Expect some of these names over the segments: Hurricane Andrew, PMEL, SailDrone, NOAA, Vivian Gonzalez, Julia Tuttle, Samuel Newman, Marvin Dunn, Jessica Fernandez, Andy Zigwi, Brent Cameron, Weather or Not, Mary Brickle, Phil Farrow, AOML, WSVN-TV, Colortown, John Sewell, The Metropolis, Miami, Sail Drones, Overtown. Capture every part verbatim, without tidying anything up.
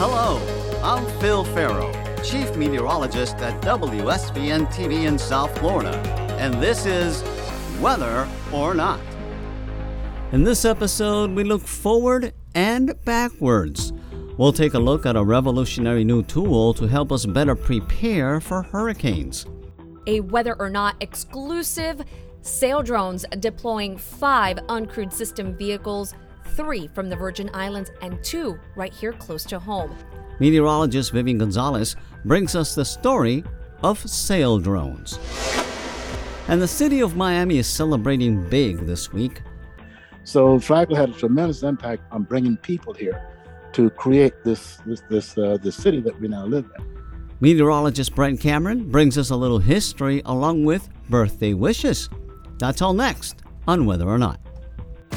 Hello, I'm Phil Farrow, Chief Meteorologist at W S V N T V in South Florida, and this is Weather or Not. In this episode, we look forward and backwards. We'll take a look at a revolutionary new tool to help us better prepare for hurricanes. A Weather or Not exclusive, Sail Drones deploying five uncrewed system vehicles, three from the Virgin Islands and two right here close to home. Meteorologist Vivian Gonzalez brings us the story of Sail Drones. And the city of Miami is celebrating big this week. So Flagler had a tremendous impact on bringing people here to create this this this, uh, this city that we now live in. Meteorologist Brent Cameron brings us a little history along with birthday wishes. That's all next on Weather or Not.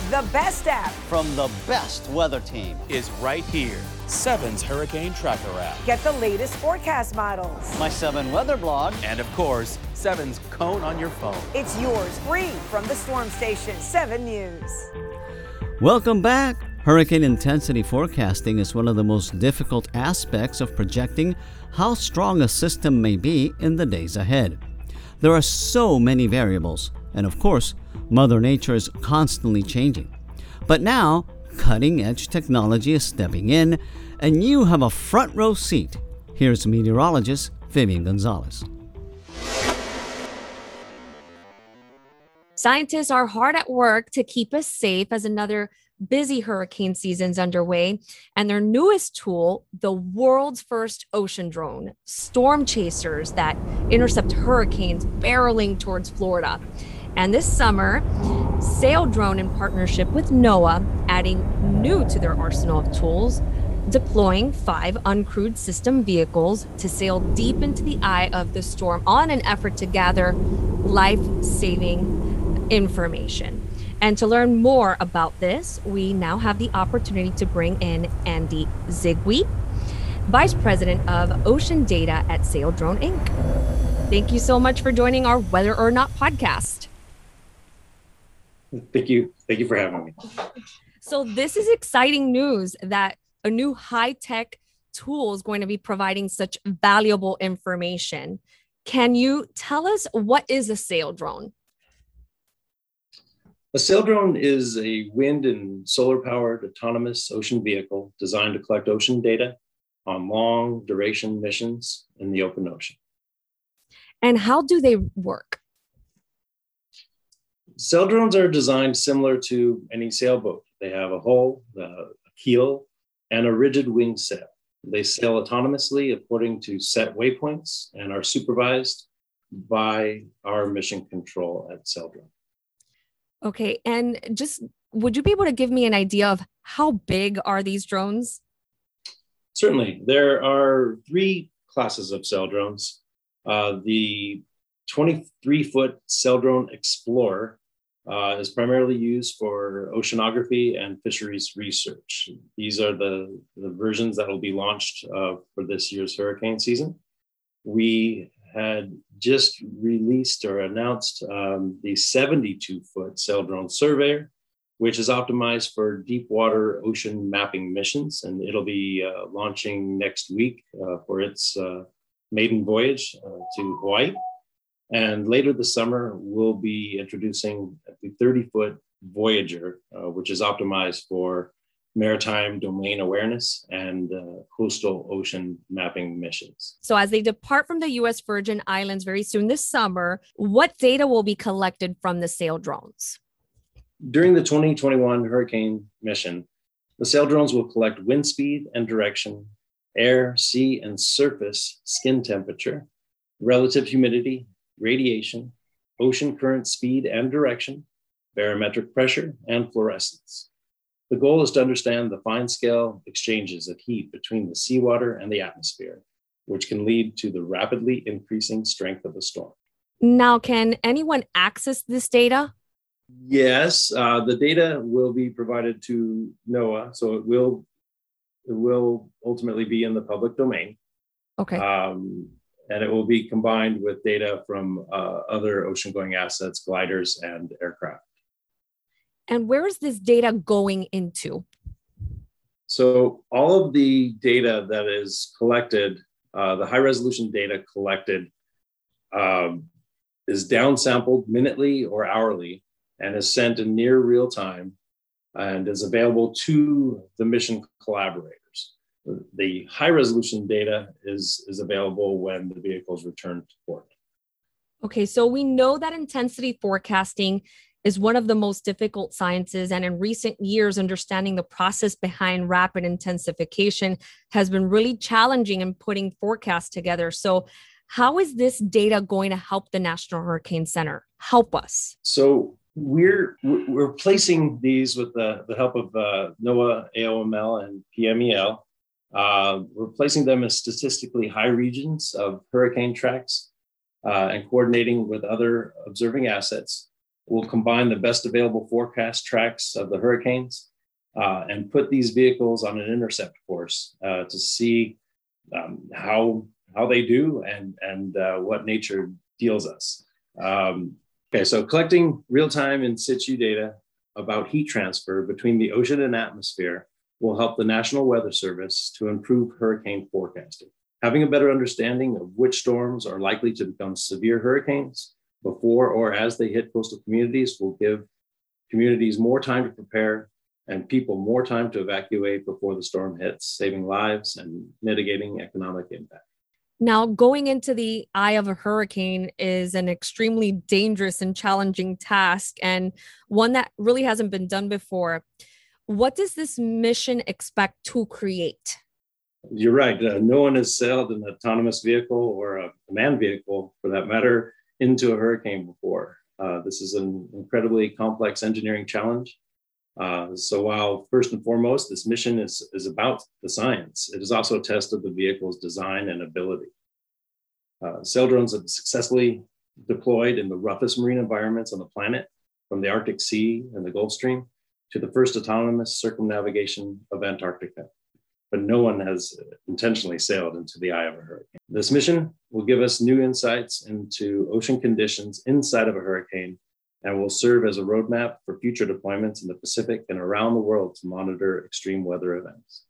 The best app from the best weather team is right here. Seven's Hurricane Tracker app. Get the latest forecast models. My Seven weather blog. And of course, Seven's cone on your phone. It's yours free from the storm station, Seven News. Welcome back. Hurricane intensity forecasting is one of the most difficult aspects of projecting how strong a system may be in the days ahead. There are so many variables, and of course, Mother Nature is constantly changing. But now, cutting-edge technology is stepping in, and you have a front-row seat. Here's meteorologist Vivian Gonzalez. Scientists are hard at work to keep us safe as another busy hurricane season's underway, and their newest tool, the world's first ocean drone, storm chasers that intercept hurricanes barreling towards Florida. And this summer, Sail Drone, in partnership with NOAA, adding new to their arsenal of tools, deploying five uncrewed system vehicles to sail deep into the eye of the storm on an effort to gather life-saving information. And to learn more about this, we now have the opportunity to bring in Andy Zigwi, Vice President of Ocean Data at Sail Drone, Incorporated. Thank you so much for joining our Weather or Not podcast. Thank you. Thank you for having me. So this is exciting news that a new high-tech tool is going to be providing such valuable information. Can you tell us what is a Sail Drone? A Sail Drone is a wind and solar-powered autonomous ocean vehicle designed to collect ocean data on long-duration missions in the open ocean. And how do they work? Sail drones are designed similar to any sailboat. They have a hull, a keel, and a rigid wing sail. They sail autonomously according to set waypoints and are supervised by our mission control at SailDrone. Okay, and just would you be able to give me an idea of how big are these drones? Certainly. There are three classes of sail drones. Uh, the twenty-three foot Sail Drone Explorer Uh, is primarily used for oceanography and fisheries research. These are the, the versions that will be launched uh, for this year's hurricane season. We had just released or announced um, the seventy-two foot Sail Drone Surveyor, which is optimized for deep water ocean mapping missions, and it'll be uh, launching next week uh, for its uh, maiden voyage uh, to Hawaii. And later this summer, we'll be introducing the thirty foot Voyager, uh, which is optimized for maritime domain awareness and uh, coastal ocean mapping missions. So as they depart from the U S Virgin Islands very soon this summer, what data will be collected from the Sail Drones? During the twenty twenty-one hurricane mission, the Sail Drones will collect wind speed and direction, air, sea, and surface skin temperature, relative humidity, radiation, ocean current speed and direction, barometric pressure, and fluorescence. The goal is to understand the fine-scale exchanges of heat between the seawater and the atmosphere, which can lead to the rapidly increasing strength of the storm. Now, can anyone access this data? Yes, uh, the data will be provided to NOAA, so it will, it will ultimately be in the public domain. Okay. Um, And it will be combined with data from uh, other ocean-going assets, gliders, and aircraft. And where is this data going into? So all of the data that is collected, uh, the high resolution data collected um, is downsampled minutely or hourly and is sent in near real time and is available to the mission collaborators. The high resolution data is, is available when the vehicle is returned to port. Okay, so we know that intensity forecasting is one of the most difficult sciences, and in recent years, understanding the process behind rapid intensification has been really challenging in putting forecasts together. So how is this data going to help the National Hurricane Center? Help us. So we're we're placing these with the, the help of uh, NOAA, A O M L, and P M E L. Uh, we're placing them in statistically high regions of hurricane tracks uh, and coordinating with other observing assets. We'll combine the best available forecast tracks of the hurricanes uh, and put these vehicles on an intercept course uh, to see um, how how they do and, and uh, what nature deals us. Um, okay, so collecting real-time in situ data about heat transfer between the ocean and atmosphere will help the National Weather Service to improve hurricane forecasting. Having a better understanding of which storms are likely to become severe hurricanes before or as they hit coastal communities will give communities more time to prepare and people more time to evacuate before the storm hits, saving lives and mitigating economic impact. Now, going into the eye of a hurricane is an extremely dangerous and challenging task, and one that really hasn't been done before. What does this mission expect to create? You're right. Uh, no one has sailed an autonomous vehicle or a manned vehicle, for that matter, into a hurricane before. Uh, this is an incredibly complex engineering challenge. Uh, so while first and foremost, this mission is, is about the science, it is also a test of the vehicle's design and ability. Uh, sail drones have successfully deployed in the roughest marine environments on the planet, from the Arctic Sea and the Gulf Stream to the first autonomous circumnavigation of Antarctica. But no one has intentionally sailed into the eye of a hurricane. This mission will give us new insights into ocean conditions inside of a hurricane and will serve as a roadmap for future deployments in the Pacific and around the world to monitor extreme weather events.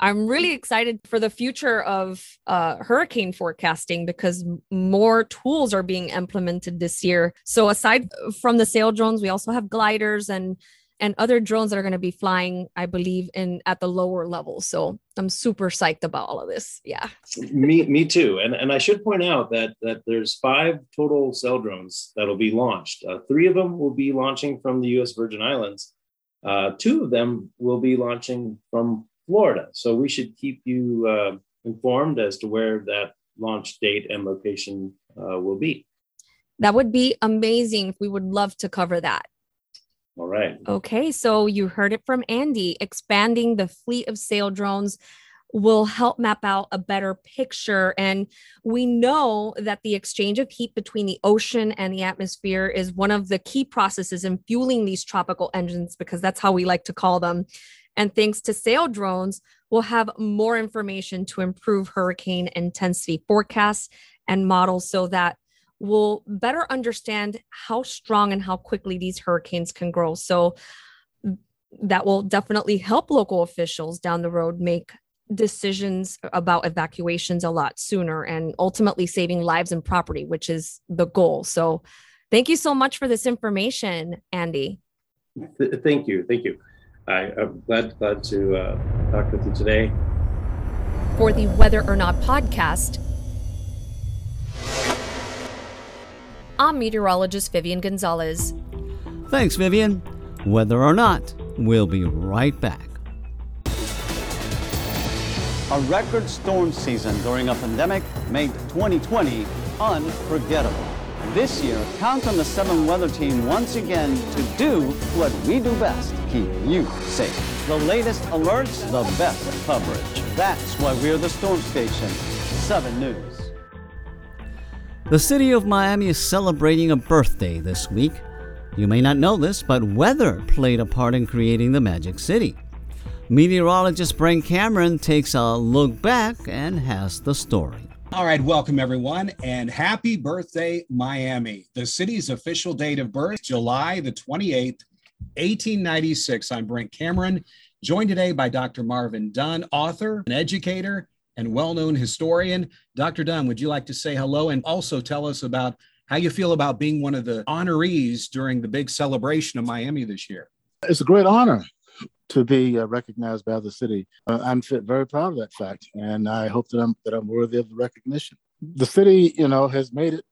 I'm really excited for the future of uh, hurricane forecasting because more tools are being implemented this year. So aside from the sail drones, we also have gliders and and other drones that are going to be flying, I believe, in at the lower level. So I'm super psyched about all of this. Yeah. me, me too. And and I should point out that that there's five total sail drones that'll be launched. Uh, three of them will be launching from the U S Virgin Islands. Uh, two of them will be launching from Florida. So we should keep you uh, informed as to where that launch date and location uh, will be. That would be amazing. We would love to cover that. All right. Okay, so you heard it from Andy. Expanding the fleet of sail drones will help map out a better picture. And we know that the exchange of heat between the ocean and the atmosphere is one of the key processes in fueling these tropical engines, because that's how we like to call them. And thanks to sail drones, we'll have more information to improve hurricane intensity forecasts and models so that we'll better understand how strong and how quickly these hurricanes can grow. So that will definitely help local officials down the road make decisions about evacuations a lot sooner and ultimately saving lives and property, which is the goal. So thank you so much for this information, Andy. Th- thank you. Thank you. I, I'm glad, glad to uh, talk with you today. For the Weather or Not podcast, I'm meteorologist Vivian Gonzalez. Thanks, Vivian. Whether or not, we'll be right back. A record storm season during a pandemic made twenty twenty unforgettable. This year, count on the seven Weather Team once again to do what we do best, keep you safe. The latest alerts, the best coverage. That's why we're the Storm Station, seven News. The city of Miami is celebrating a birthday this week. You may not know this, but weather played a part in creating the Magic City. Meteorologist Brent Cameron takes a look back and has the story. All right, welcome everyone, and happy birthday, Miami. The city's official date of birth, July the twenty-eighth, eighteen ninety-six. I'm Brent Cameron, Joined today by Doctor Marvin Dunn, author, an educator, and well-known historian. Doctor Dunn, would you like to say hello and also tell us about how you feel about being one of the honorees during the big celebration of Miami this year? It's a great honor to be uh, recognized by the city. Uh, I'm very proud of that fact, and I hope that I'm that I'm worthy of the recognition. The city, you know, has made it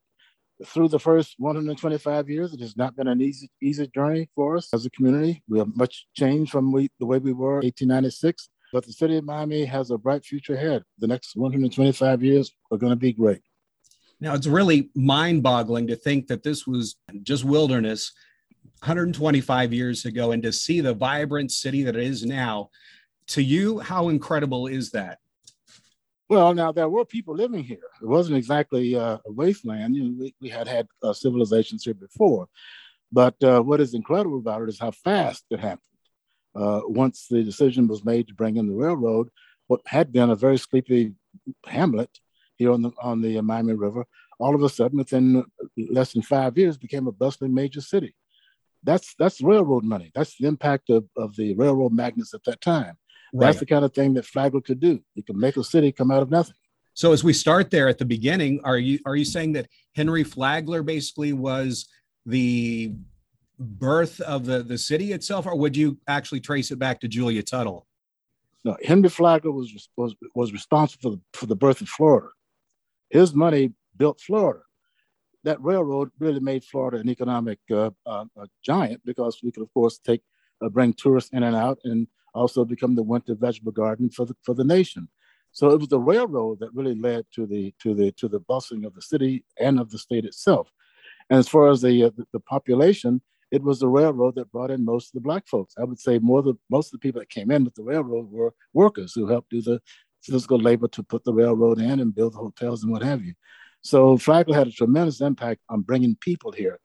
through the first one hundred twenty-five years. It has not been an easy easy journey for us as a community. We have much changed from we, the way we were in eighteen ninety-six, but the city of Miami has a bright future ahead. The next one hundred twenty-five years are going to be great. Now, it's really mind-boggling to think that this was just wilderness one hundred twenty-five years ago, and to see the vibrant city that it is now. To you, how incredible is that? Well, now, there were people living here. It wasn't exactly uh, a wasteland. You know, we, we had had uh, civilizations here before. But uh, what is incredible about it is how fast it happened. Uh, once the decision was made to bring in the railroad, what had been a very sleepy hamlet here on the on the Miami River, all of a sudden, within less than five years, became a bustling major city. That's that's railroad money. That's the impact of, of the railroad magnates at that time. Right. That's the kind of thing that Flagler could do. He could make a city come out of nothing. So as we start there at the beginning, are you are you saying that Henry Flagler basically was the birth of the, the city itself, or would you actually trace it back to Julia Tuttle? No, Henry Flagler was was, was responsible for the, for the birth of Florida. His money built Florida. That railroad really made Florida an economic uh, uh, giant, because we could, of course, take uh, bring tourists in and out, and also become the winter vegetable garden for the for the nation. So it was the railroad that really led to the to the to the bustling of the city and of the state itself. And as far as the uh, the, the population, it was the railroad that brought in most of the black folks. I would say more the most of the people that came in with the railroad were workers who helped do the physical labor to put the railroad in and build the hotels and what have you. So Flagler had a tremendous impact on bringing people here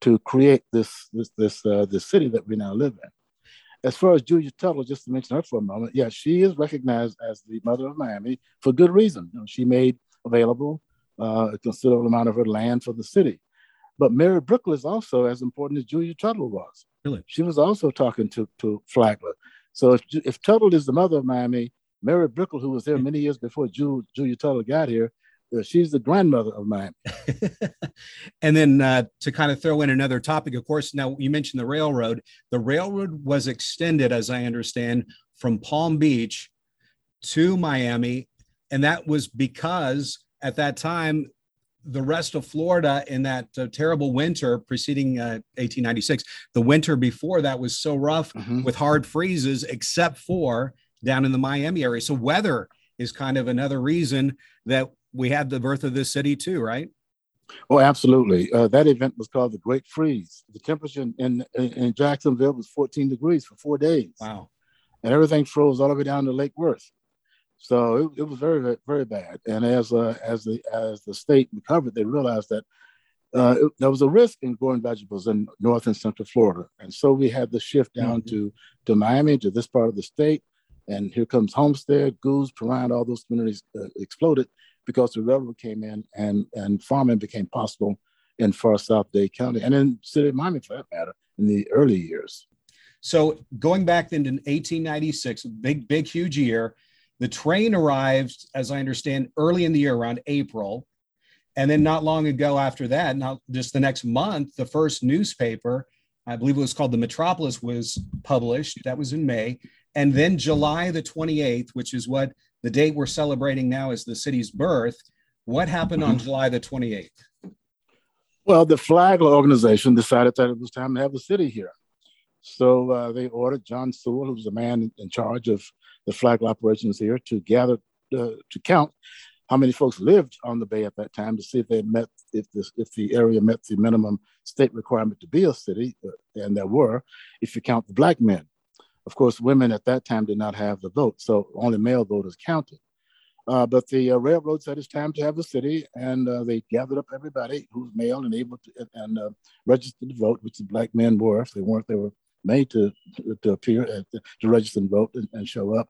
to create this this this uh, this city that we now live in. As far as Julia Tuttle, just to mention her for a moment, yeah, she is recognized as the mother of Miami for good reason. You know, she made available uh, a considerable amount of her land for the city. But Mary Brickle is also as important as Julia Tuttle was. Really? She was also talking to, to Flagler. So if, if Tuttle is the mother of Miami, Mary Brickle, who was there many years before Ju, Julia Tuttle got here, she's the grandmother of Miami. And then uh, to kind of throw in another topic, of course, now you mentioned the railroad. The railroad was extended, as I understand, from Palm Beach to Miami. And that was because at that time, the rest of Florida in that uh, terrible winter preceding uh, eighteen ninety-six, the winter before that was so rough mm-hmm. with hard freezes, except for down in the Miami area. So weather is kind of another reason that we had the birth of this city too, right? Oh, absolutely. Uh, that event was called the Great Freeze. The temperature in, in, in Jacksonville was fourteen degrees for four days. Wow. And everything froze all the way down to Lake Worth. So it, it was very, very bad. And as uh, as the as the state recovered, they realized that uh, it, there was a risk in growing vegetables in North and Central Florida. And so we had the shift down mm-hmm. to, to Miami, to this part of the state. And here comes Homestead, Goose, Perrine, all those communities uh, exploded, because the railroad came in and, and farming became possible in far South Dade County and in the city of Miami, for that matter, in the early years. So going back then to eighteen ninety-six, big, big, huge year, the train arrived, as I understand, early in the year, around April. And then not long ago after that, not just the next month, the first newspaper, I believe it was called The Metropolis, was published. That was in May. And then July the twenty-eighth, which is what the date we're celebrating now is the city's birth. What happened on July the twenty-eighth? Well, the Flagler organization decided that it was time to have a city here. So uh, they ordered John Sewell, who was the man in charge of the Flagler operations here, to gather, uh, to count how many folks lived on the bay at that time to see if they met, if, this, if the area met the minimum state requirement to be a city, and there were, if you count the black men. Of course, women at that time did not have the vote, so only male voters counted. Uh, but the uh, railroad said it's time to have a city, and uh, they gathered up everybody who was male and able to and uh, registered to vote, which the black men were. If they weren't, they were made to to appear at the, to register and vote and, and show up.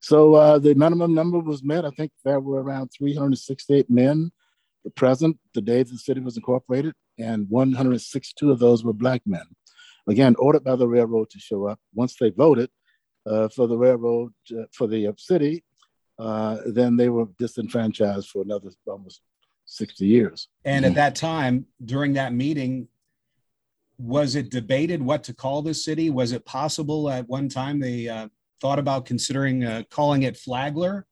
So uh, the minimum number was met. I think there were around three hundred sixty-eight men present the day the city was incorporated, and one hundred sixty-two of those were black men. Again, ordered by the railroad to show up. Once they voted, uh, for the railroad, uh, for the city, uh, then they were disenfranchised for another almost sixty years. And at that time, during that meeting, was it debated what to call the city? Was it possible at one time they uh, thought about considering uh, calling it Flagler?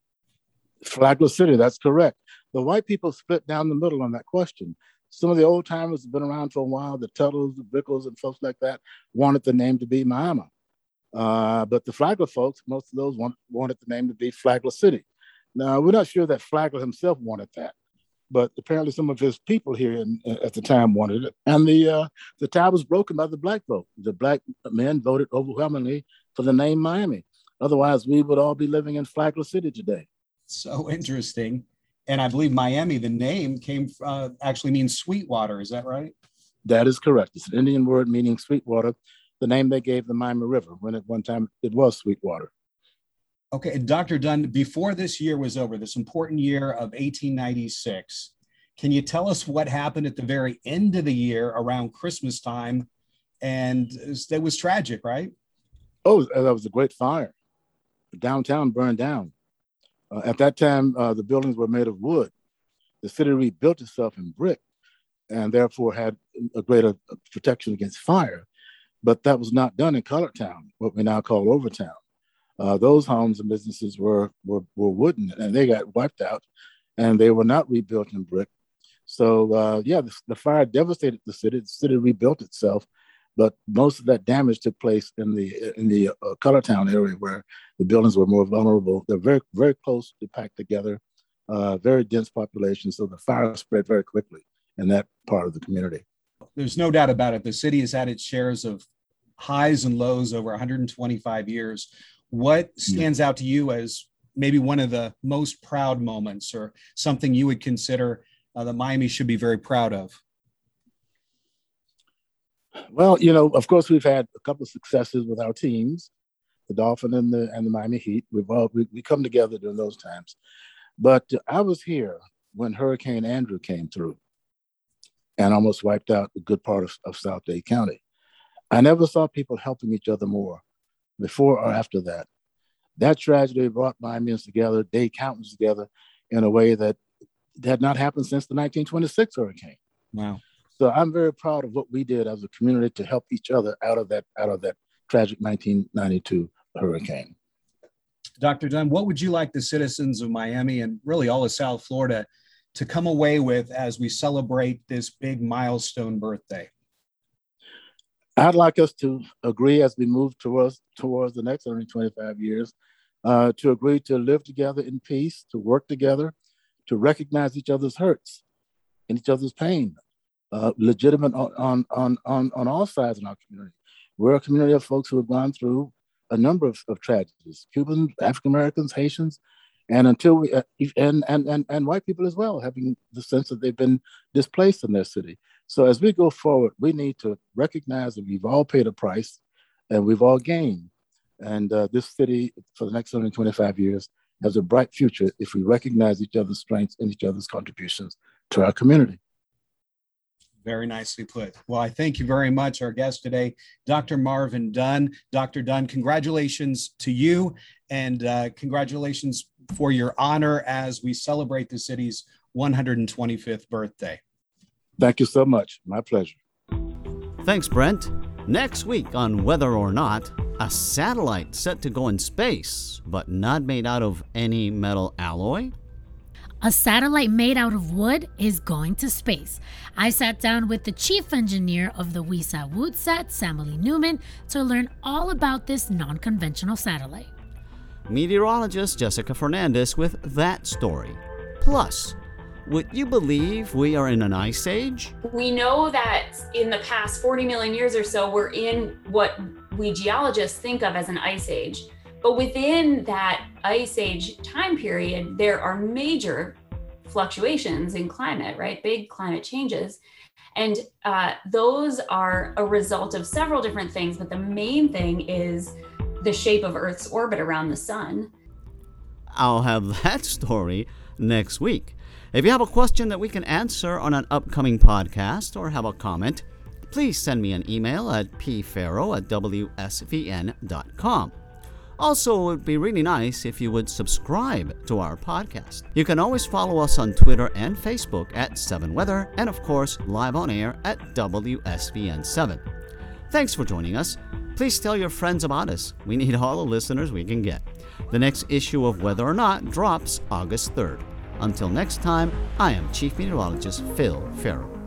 Flagler City, that's correct. The white people split down the middle on that question. Some of the old timers have been around for a while, the Tuttles, the Brickles, and folks like that wanted the name to be Miami. Uh, but the Flagler folks, most of those want, wanted the name to be Flagler City. Now, we're not sure that Flagler himself wanted that, but apparently some of his people here in, at the time wanted it. And the uh, the tie was broken by the black vote. The black men voted overwhelmingly for the name Miami. Otherwise, we would all be living in Flagler City today. So interesting. And I believe Miami, the name, came uh, actually means sweet water. Is that right? That is correct. It's an Indian word meaning sweet water, the name they gave the Miami River, when at one time it was sweet water. Okay, and Doctor Dunn, before this year was over, this important year of eighteen ninety-six, can you tell us what happened at the very end of the year around Christmas time? And that was tragic, right? Oh, that was a great fire. Downtown burned down. Uh, at that time, uh, the buildings were made of wood. The city rebuilt itself in brick and therefore had a greater protection against fire. But that was not done in Colortown, what we now call Overtown. Uh, those homes and businesses were, were were wooden, and they got wiped out, and they were not rebuilt in brick. So, uh, yeah, the, the fire devastated the city. The city rebuilt itself, but most of that damage took place in the in the uh, Colortown area where the buildings were more vulnerable. They're very, very closely packed together, uh, very dense population, so the fire spread very quickly in that part of the community. There's no doubt about it. The city has had its shares of highs and lows over one hundred twenty-five years. What stands out to you as maybe one of the most proud moments or something you would consider uh, that Miami should be very proud of? Well, you know, of course, we've had a couple of successes with our teams, the Dolphin and the and the Miami Heat. We've all, we, we come together during those times. But I was here when Hurricane Andrew came through and almost wiped out a good part of, of South Dade County. I never saw people helping each other more before or after that. That tragedy brought Miamians together, Dade Counties together, in a way that had not happened since the nineteen twenty-six hurricane. Wow. So I'm very proud of what we did as a community to help each other out of that out of that tragic nineteen ninety-two hurricane. Doctor Dunn, what would you like the citizens of Miami and really all of South Florida to come away with as we celebrate this big milestone birthday? I'd like us to agree as we move towards towards the next one hundred twenty-five years, uh, to agree to live together in peace, to work together, to recognize each other's hurts and each other's pain, uh, legitimate on, on, on, on all sides in our community. We're a community of folks who have gone through a number of, of tragedies, Cubans, African-Americans, Haitians, and until we, uh, and, and, and, and white people as well, having the sense that they've been displaced in their city. So as we go forward, we need to recognize that we've all paid a price and we've all gained. And uh, this city for the next one hundred twenty-five years has a bright future if we recognize each other's strengths and each other's contributions to our community. Very nicely put. Well, I thank you very much, our guest today, Doctor Marvin Dunn. Doctor Dunn, congratulations to you and uh, congratulations for your honor as we celebrate the city's one hundred twenty-fifth birthday. Thank you so much. My pleasure. Thanks, Brent. Next week on Weather or Not, a satellite set to go in space, but not made out of any metal alloy. A satellite made out of wood is going to space. I sat down with the chief engineer of the WISA WoodSat, Samuel Newman, to learn all about this non-conventional satellite. Meteorologist Jessica Fernandez with that story. Plus, would you believe we are in an ice age? We know that in the past forty million years or so, we're in what we geologists think of as an ice age. But within that ice age time period, there are major fluctuations in climate, right? Big climate changes. And uh, those are a result of several different things, but the main thing is the shape of Earth's orbit around the sun. I'll have that story next week. If you have a question that we can answer on an upcoming podcast or have a comment, please send me an email at p farrow at w s v n dot com. Also, it would be really nice if you would subscribe to our podcast. You can always follow us on Twitter and Facebook at seven weather, and of course, live on air at W S V N seven. Thanks for joining us. Please tell your friends about us. We need all the listeners we can get. The next issue of Weather or Not drops August third. Until next time, I am Chief Meteorologist Phil Farrow.